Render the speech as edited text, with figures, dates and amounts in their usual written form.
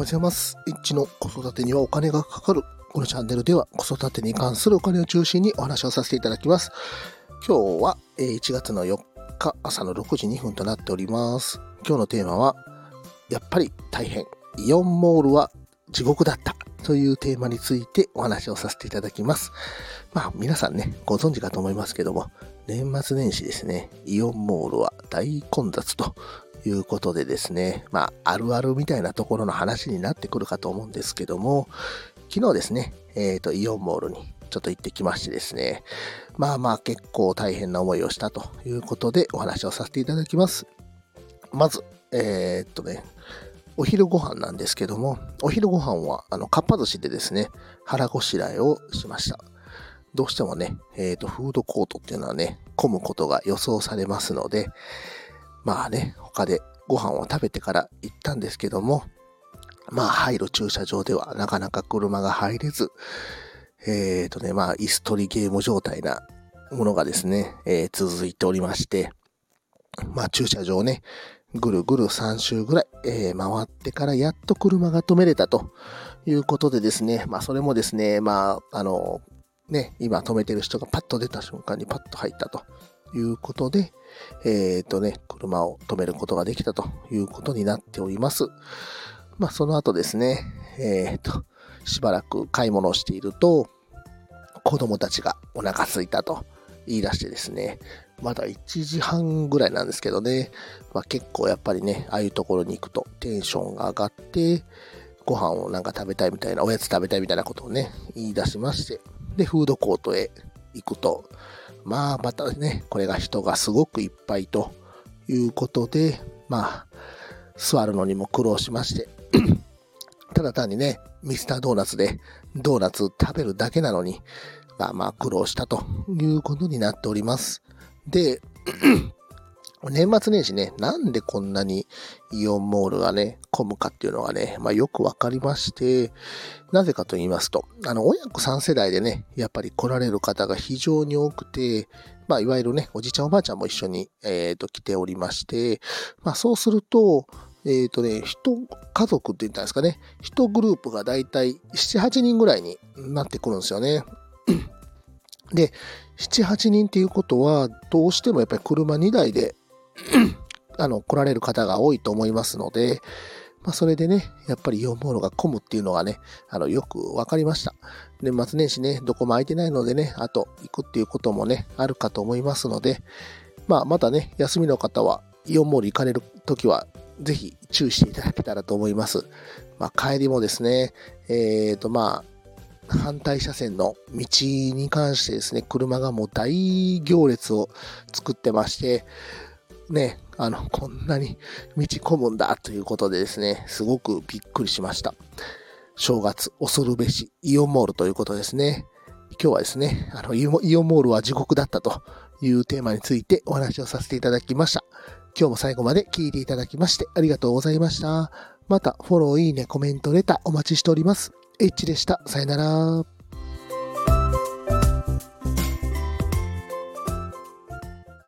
おはようございます。イッチの子育てにはお金がかかる。このチャンネルでは子育てに関するお金を中心にお話をさせていただきます。今日は1月の4日朝の6時2分となっております。今日のテーマはやっぱり大変、イオンモールは地獄だったというテーマについてお話をさせていただきます。皆さんね、ご存知かと思いますけども、年末年始ですね、イオンモールは大混雑ということでですね、あるあるみたいなところの話になってくるかと思うんですけども、昨日ですね、イオンモールにちょっと行ってきましてですね、結構大変な思いをしたということでお話をさせていただきます。まずお昼ご飯なんですけども、お昼ご飯はかっぱ寿司でですね、腹ごしらえをしました。どうしてもね、フードコートっていうのはね、混むことが予想されますので、他でご飯を食べてから行ったんですけども、入る駐車場ではなかなか車が入れず、椅子取りゲーム状態なものがですね、続いておりまして、駐車場ね、ぐるぐる3周ぐらい、回ってからやっと車が止めれたということでですね、それもですね、今止めてる人がパッと出た瞬間にパッと入ったということで、車を止めることができたということになっております。その後ですね、しばらく買い物をしていると、子供たちがお腹空いたと言い出してですね、まだ1時半ぐらいなんですけどね、結構やっぱりね、ああいうところに行くとテンションが上がって、ご飯を食べたいみたいな、おやつ食べたいみたいなことをね、言い出しまして、で、フードコートへ行くと、またね、これが人がすごくいっぱいということで、座るのにも苦労しまして、ただ単にね、ミスタードーナツでドーナツ食べるだけなのに、苦労したということになっております。で、年末年始ね、なんでこんなにイオンモールがね、混むかっていうのがね、よくわかりまして、なぜかと言いますと、親子3世代でね、やっぱり来られる方が非常に多くて、いわゆるね、おじいちゃんおばあちゃんも一緒に、来ておりまして、そうすると、家族って言ったんですかね、一グループがだいたい7、8人ぐらいになってくるんですよね。で、7、8人っていうことは、どうしてもやっぱり車2台で来られる方が多いと思いますので、それでね、やっぱりイオンモールが混むっていうのがね、よくわかりました。年末年始ね、どこも空いてないのでね、あと行くっていうこともね、あるかと思いますので、またね、休みの方はイオンモール行かれるときは、ぜひ注意していただけたらと思います。帰りもですね、反対車線の道に関してですね、車がもう大行列を作ってまして、ね、こんなに道混むんだということでですね、すごくびっくりしました。正月恐るべしイオンモールということですね。今日はですね、イオンモールは地獄だったというテーマについてお話をさせていただきました。今日も最後まで聞いていただきましてありがとうございました。またフォロー、いいね、コメント、レターお待ちしております。H でした。さよなら。